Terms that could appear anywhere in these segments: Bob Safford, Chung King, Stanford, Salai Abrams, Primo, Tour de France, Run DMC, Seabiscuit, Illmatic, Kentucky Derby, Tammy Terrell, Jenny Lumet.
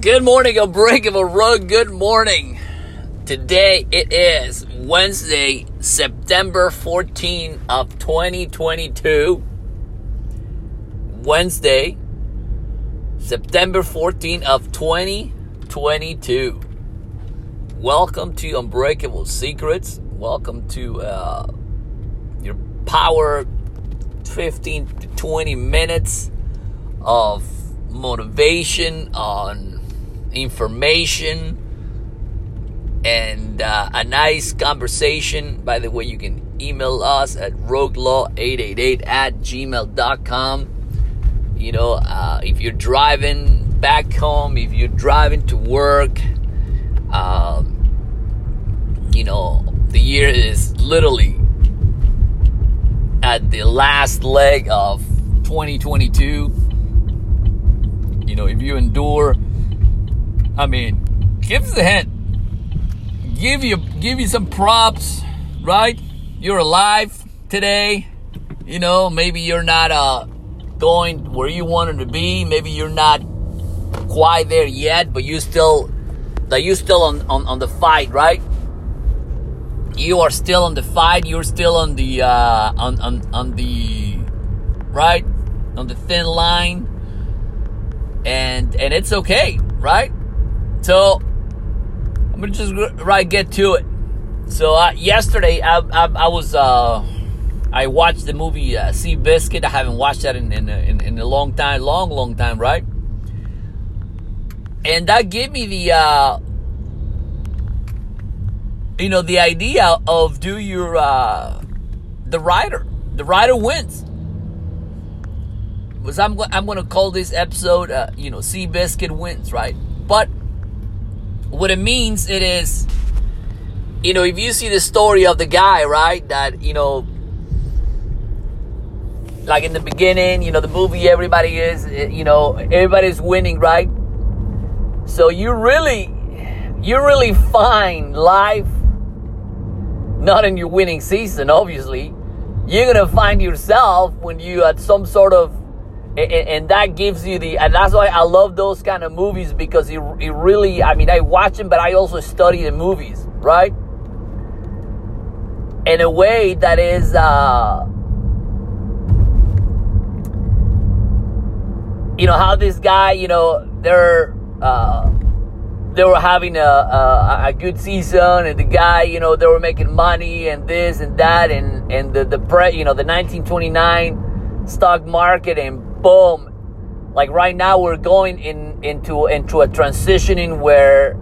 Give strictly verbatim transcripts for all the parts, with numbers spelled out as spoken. Good morning, a break of a rug. Good morning. Today it is Wednesday, September fourteenth of twenty twenty-two. Wednesday, September fourteenth of twenty twenty-two. Welcome to Unbreakable Secrets. Welcome to uh, your power fifteen to twenty minutes of motivation on information and uh, a nice conversation. By the way, you can email us at rogue law eight eight eight at gmail dot com. You know, uh, if you're driving back home, if you're driving to work, uh, you know, the year is literally at the last leg of twenty twenty-two. You know, if you endure, I mean, give us a hand. Give you, give you some props, right? You're alive today. You know, maybe you're not uh, going where you wanted to be. Maybe you're not quite there yet, but you still, that you still on, on, on the fight, right? You are still on the fight. You're still on the uh, on on on the right on the thin line, and and it's okay, right? So I'm gonna just right get to it. So uh, yesterday I, I I was uh I watched the movie uh, Seabiscuit. I haven't watched that in in, in in a long time, long long time, right? And that gave me the uh you know the idea of do your uh the writer, the writer wins. Because I'm I'm gonna call this episode uh, you know Seabiscuit wins, right? But what it means, it is, you know, if you see the story of the guy, right, that, you know, like in the beginning, you know, the movie, everybody is, you know, everybody's winning, right? So you really, you really find life not in your winning season, obviously. You're going to find yourself when you at some sort of, and that gives you the, and that's why I love those kind of movies, because it, it really, I mean, I watch them, but I also study the movies, right? In a way that is, uh, you know, how this guy, you know, they're, uh, they were having a, a, a good season, and the guy, you know, they were making money and this and that, and, and the, the pre, you know, the nineteen twenty-nine stock market, and boom, like right now we're going in into into a transitioning where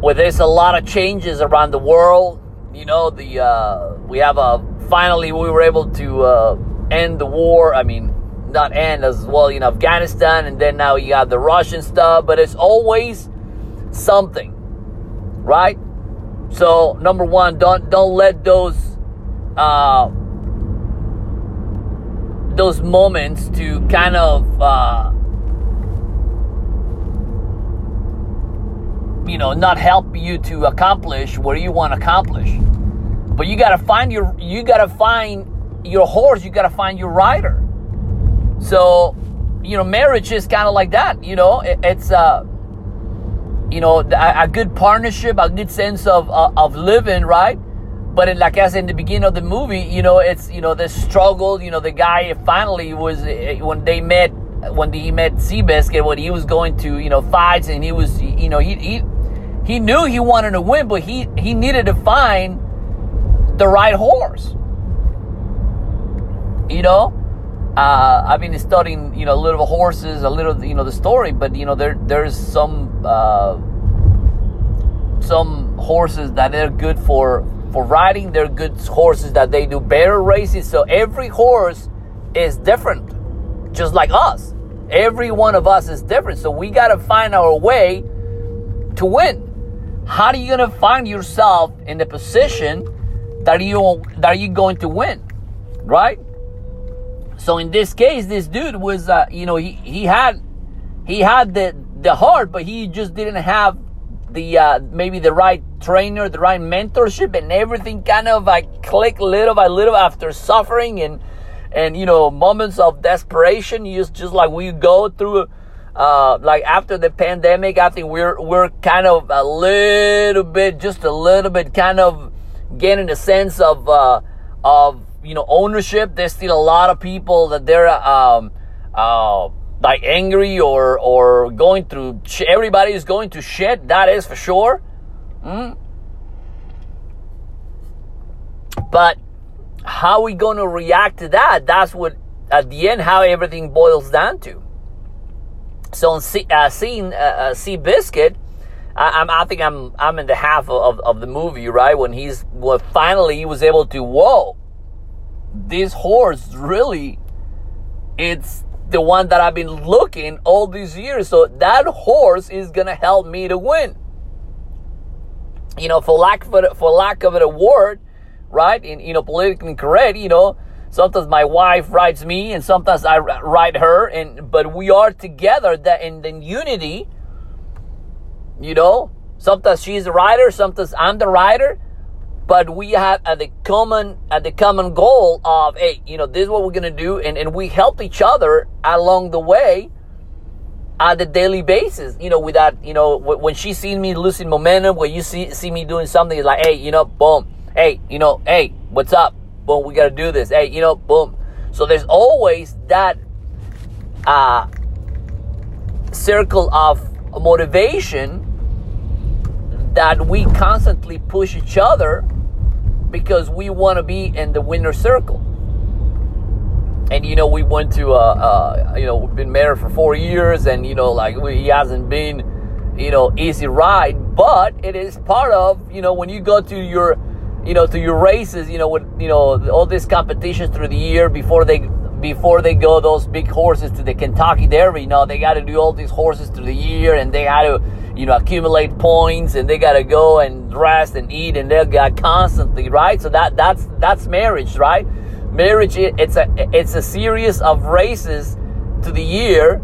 where there's a lot of changes around the world. You know, the uh we have a finally we were able to uh end the war, I mean not end as well in Afghanistan, and then now you got the Russian stuff, but it's always something, right? So number one, don't don't let those uh those moments to kind of uh you know not help you to accomplish what you want to accomplish. But you gotta find your you gotta find your horse, you gotta find your rider. So you know marriage is kind of like that. You know it, it's uh you know a, a good partnership, a good sense of uh, of living, right? But in, like I said in the beginning of the movie, you know, it's, you know, the struggle, you know, the guy finally was, when they met, when he met Seabiscuit, when he was going to, you know, fights, and he was, you know, he he, he knew he wanted to win, but he, he needed to find the right horse. You know, uh, I've been studying, you know, a little of horses, a little, you know, the story, but, you know, there there's some, uh, some horses that are good for, for riding, they're good horses that they do better races. So every horse is different, just like us. Every one of us is different. So we got to find our way to win. How are you going to find yourself in the position that you that you're going to win, right? So in this case, this dude was, uh, you know, he he had he had the the heart, but he just didn't have the uh, maybe the right trainer, the right mentorship, and everything kind of like click little by little after suffering and and you know moments of desperation. You just, just like we go through Uh, like after the pandemic, I think we're we're kind of a little bit, just a little bit, kind of getting a sense of uh, of you know ownership. There's still a lot of people that they're um, uh, like angry or or going through. Sh- everybody is going to shit. That is for sure. Mm. But how we gonna react to that? That's what at the end how everything boils down to. So on C, uh, seeing uh, uh, Seabiscuit, I, I'm, I think I'm I'm in the half of, of, of the movie, right? When he's well, finally he was able to, whoa, this horse really, it's the one that I've been looking all these years. So that horse is gonna help me to win. You know, for lack for for lack of a word, right? In you know politically correct, you know. Sometimes my wife writes me, and sometimes I write her, and but we are together that in, in unity. You know, sometimes she's the writer, sometimes I'm the writer, but we have at the common at the common goal of, hey, you know, this is what we're gonna do, and, and we help each other along the way, on the daily basis. You know, with that, you know, when she sees me losing momentum, when you see see me doing something, it's like, hey, you know, boom, hey, you know, hey, what's up? Boom, we got to do this. Hey, you know, boom. So there's always that uh, circle of motivation that we constantly push each other because we want to be in the winner's circle. And, you know, we went to, uh, uh, you know, we've been married for four years and, you know, like we, he hasn't been, you know, easy ride. But it is part of, you know, when you go to your... You know, to your races, you know, with, you know, all these competitions through the year before they before they go those big horses to the Kentucky Derby. You know, they got to do all these horses through the year, and they got to, you know, accumulate points, and they got to go and rest and eat, and they got constantly, right? So that that's that's marriage, right? Marriage, it's a it's a series of races to the year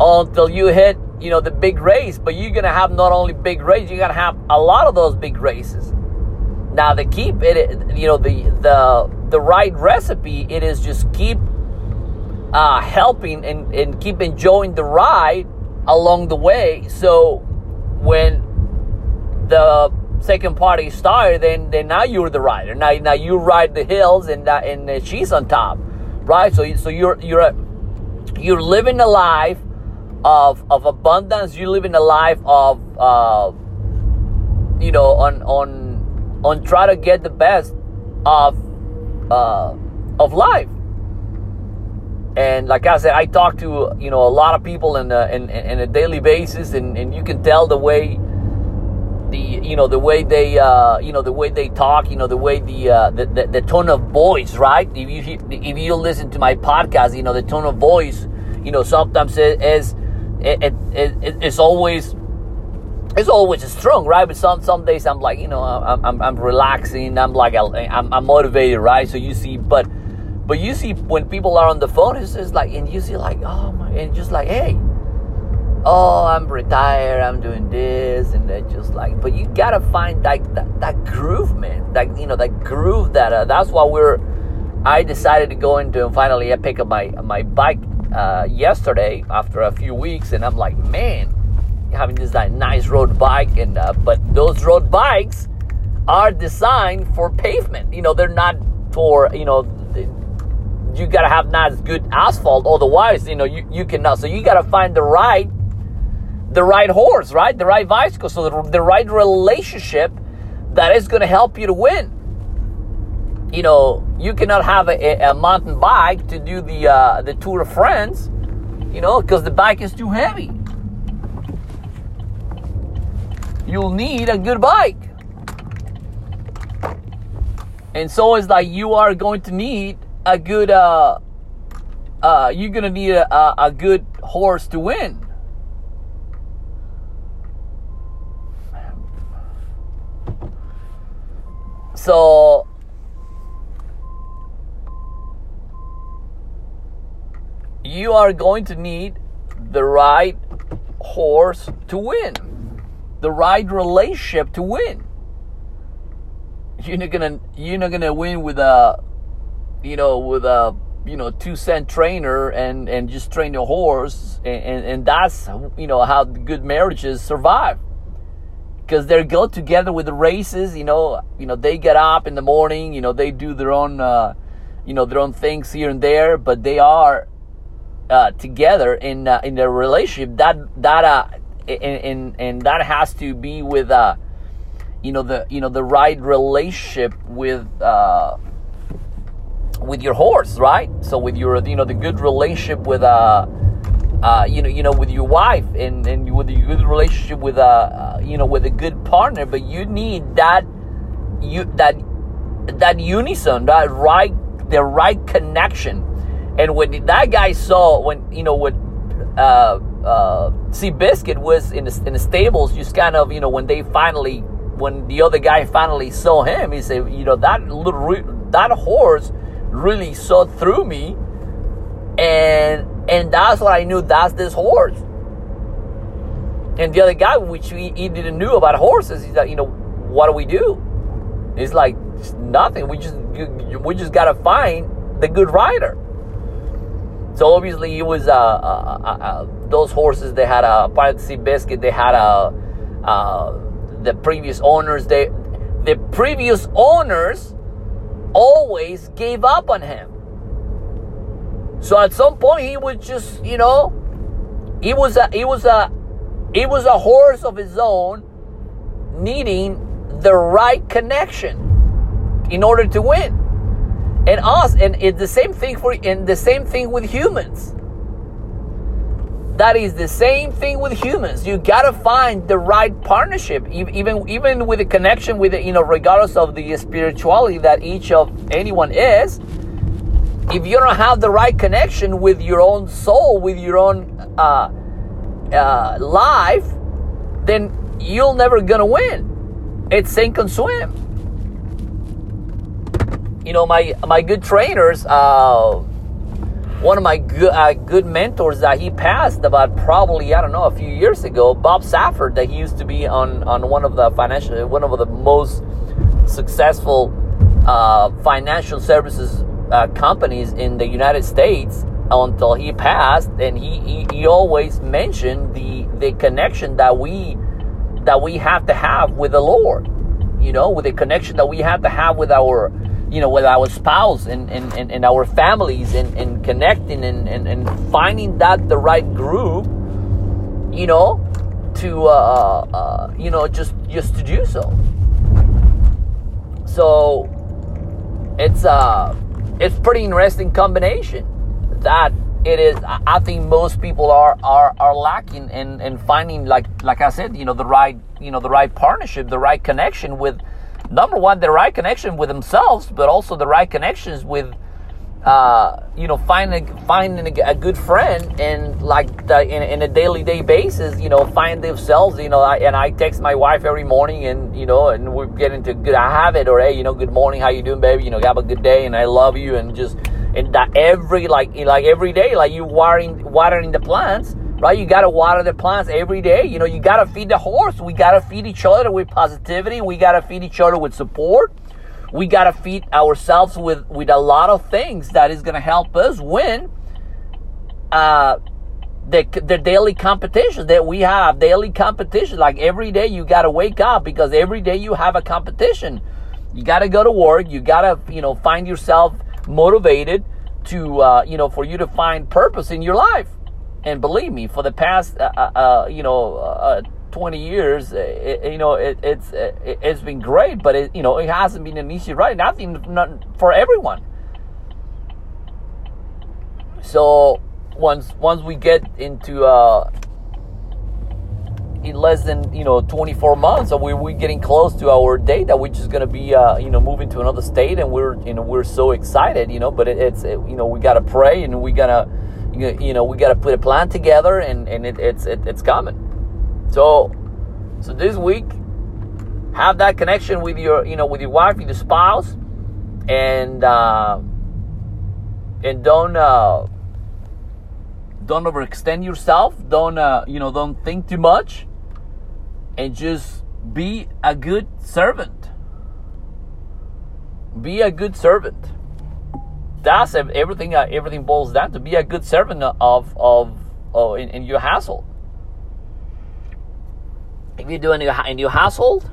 until you hit, you know, the big race. But you're gonna have not only big race, you're gonna have a lot of those big races. Now, to keep it, you know, the the the right recipe, it is just keep uh, helping and, and keep enjoying the ride along the way. So when the second party started, then then now you're the rider. Now now you ride the hills, and that, and she's on top, right? So so you're you're a, you're living a life of of abundance. You're living a life of uh, you know on on. on try to get the best of uh, of life. And like I said, I talk to, you know, a lot of people in a, in, in a daily basis, and, and you can tell the way the you know the way they uh, you know the way they talk, you know the way the uh, the, the the tone of voice, right? If you if you listen to my podcast, you know the tone of voice, you know sometimes it is it, it, it it's always. It's always strong, right? But some some days I'm like, you know, I'm I'm, I'm relaxing. I'm like, I'm, I'm motivated, right? So you see, but but you see when people are on the phone, it's just like, and you see like, oh my, and just like, hey, oh, I'm retired. I'm doing this, and they're just like, but you gotta find like that, that groove, man. Like you know that groove that uh, that's why we're. I decided to go into and finally I pick up my my bike uh, yesterday after a few weeks, and I'm like, man. Having this like, nice road bike, and uh, but those road bikes are designed for pavement. You know, they're not for you know. They, you gotta have nice good asphalt, otherwise, you know, you, you cannot. So you gotta find the right, the right horse, right, the right bicycle, so the, the right relationship that is gonna help you to win. You know, you cannot have a, a mountain bike to do the uh, the Tour de France, you know, because the bike is too heavy. You'll need a good bike. And so it's like you are going to need a good, uh, uh, you're going to need a, a good horse to win. So, you are going to need the right horse to win. The right relationship to win. You're not gonna you're not gonna win with a you know with a you know, two cent trainer and, and just train your horse. And, and, and that's, you know, how good marriages survive, because they go together with the races. You know, you know, they get up in the morning, you know, they do their own, uh, you know, their own things here and there, but they are uh, together in, uh, in their relationship that, that, uh, and, and, and that has to be with, uh, you know, the, you know, the right relationship with, uh, with your horse, right? So with your, you know, the good relationship with, uh, uh, you know, you know, with your wife, and, and with a good relationship with, uh, uh, you know, with a good partner. But you need that, you, that, that unison, that right, the right connection. And when that guy saw, when, you know, when, uh, uh, Seabiscuit was in the, in the stables, just kind of, you know, when they finally, when the other guy finally saw him, he said, you know, that little, that horse really saw through me, and and that's what I knew, that's this horse. And the other guy, which he, he didn't know about horses, he's like, you know, what do we do? It's like nothing. We just we just gotta find the good rider. So obviously it was uh, uh, uh, uh those horses. They had a part of Seabiscuit. They had a uh, the previous owners. They the previous owners. always gave up on him. So at some point he was just, you know, he was a he was a he was a horse of his own, needing the right connection in order to win. And us, and it's the same thing for and the same thing with humans. That is the same thing with humans. You gotta find the right partnership, even even with a connection with, you know, regardless of the spirituality that each of anyone is. If you don't have the right connection with your own soul, with your own uh, uh, life, then you're never gonna win. It's sink and swim. You know, my my good trainers. Uh, One of my good, uh, good mentors that he passed about probably, I don't know, a few years ago, Bob Safford, that he used to be on, on one of the financial, one of the most successful uh, financial services uh, companies in the United States until he passed. And he, he, he always mentioned the, the connection that we, that we have to have with the Lord, you know, with the connection that we have to have with our, you know, with our spouse and, and, and, and our families, and, and connecting and, and, and finding that the right group, you know, to, uh, uh, you know, just, just to do so. So it's, uh, it's pretty interesting combination that it is. I think most people are, are, are lacking in, in finding, like, like I said, you know, the right, you know, the right partnership, the right connection with, number one, the right connection with themselves, but also the right connections with, uh, you know, finding finding a, a good friend, and like the, in, in a daily day basis, you know, find themselves, you know, I, and I text my wife every morning, and, you know, and we get into good habit, or, hey, you know, good morning, how you doing, baby? You know, have a good day, and I love you, and just, and that every, like, like every day, like you watering, watering the plants, right? You got to water the plants every day. You know, you got to feed the horse. We got to feed each other with positivity. We got to feed each other with support. We got to feed ourselves with, with a lot of things that is going to help us win uh, the, the daily competitions that we have. Daily competition. Like every day you got to wake up, because every day you have a competition. You got to go to work. You got to, you know, find yourself motivated to, uh, you know, for you to find purpose in your life. And believe me, for the past, uh, uh, you know, uh, twenty years, it, you know, it, it's it, it's been great, but it, you know, it hasn't been an easy ride. Nothing, not for everyone. So once once we get into uh, in less than, you know, twenty-four months, so we we're getting close to our date that we're just gonna be, uh, you know, moving to another state, and we're, you know, we're so excited, you know. But it, it's it, you know, we gotta pray, and we gotta. You know, we got to put a plan together, and, and it, it's it, it's coming. So, so this week, have that connection with your, you know, with your wife, with your spouse, and uh, and don't uh, don't overextend yourself. Don't uh, you know? Don't think too much, and just be a good servant. Be a good servant. that's everything. Uh, everything boils down to be a good servant of of, of in, in your household. If you do in your in your household,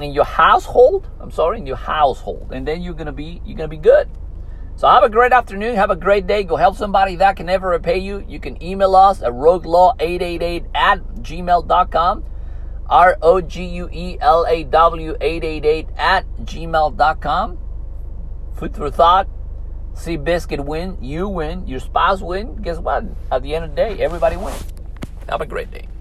in your household, I'm sorry, in your household, and then you're gonna be you're gonna be good. So have a great afternoon. Have a great day. Go help somebody that can never repay you. You can email us at roguelaw eight eight eight at gmail dot com. R O G U E L A W eight eight eight at gmail dot com. Food for thought. Seabiscuit win. You win. Your spouse win. Guess what? At the end of the day, everybody wins. Have a great day.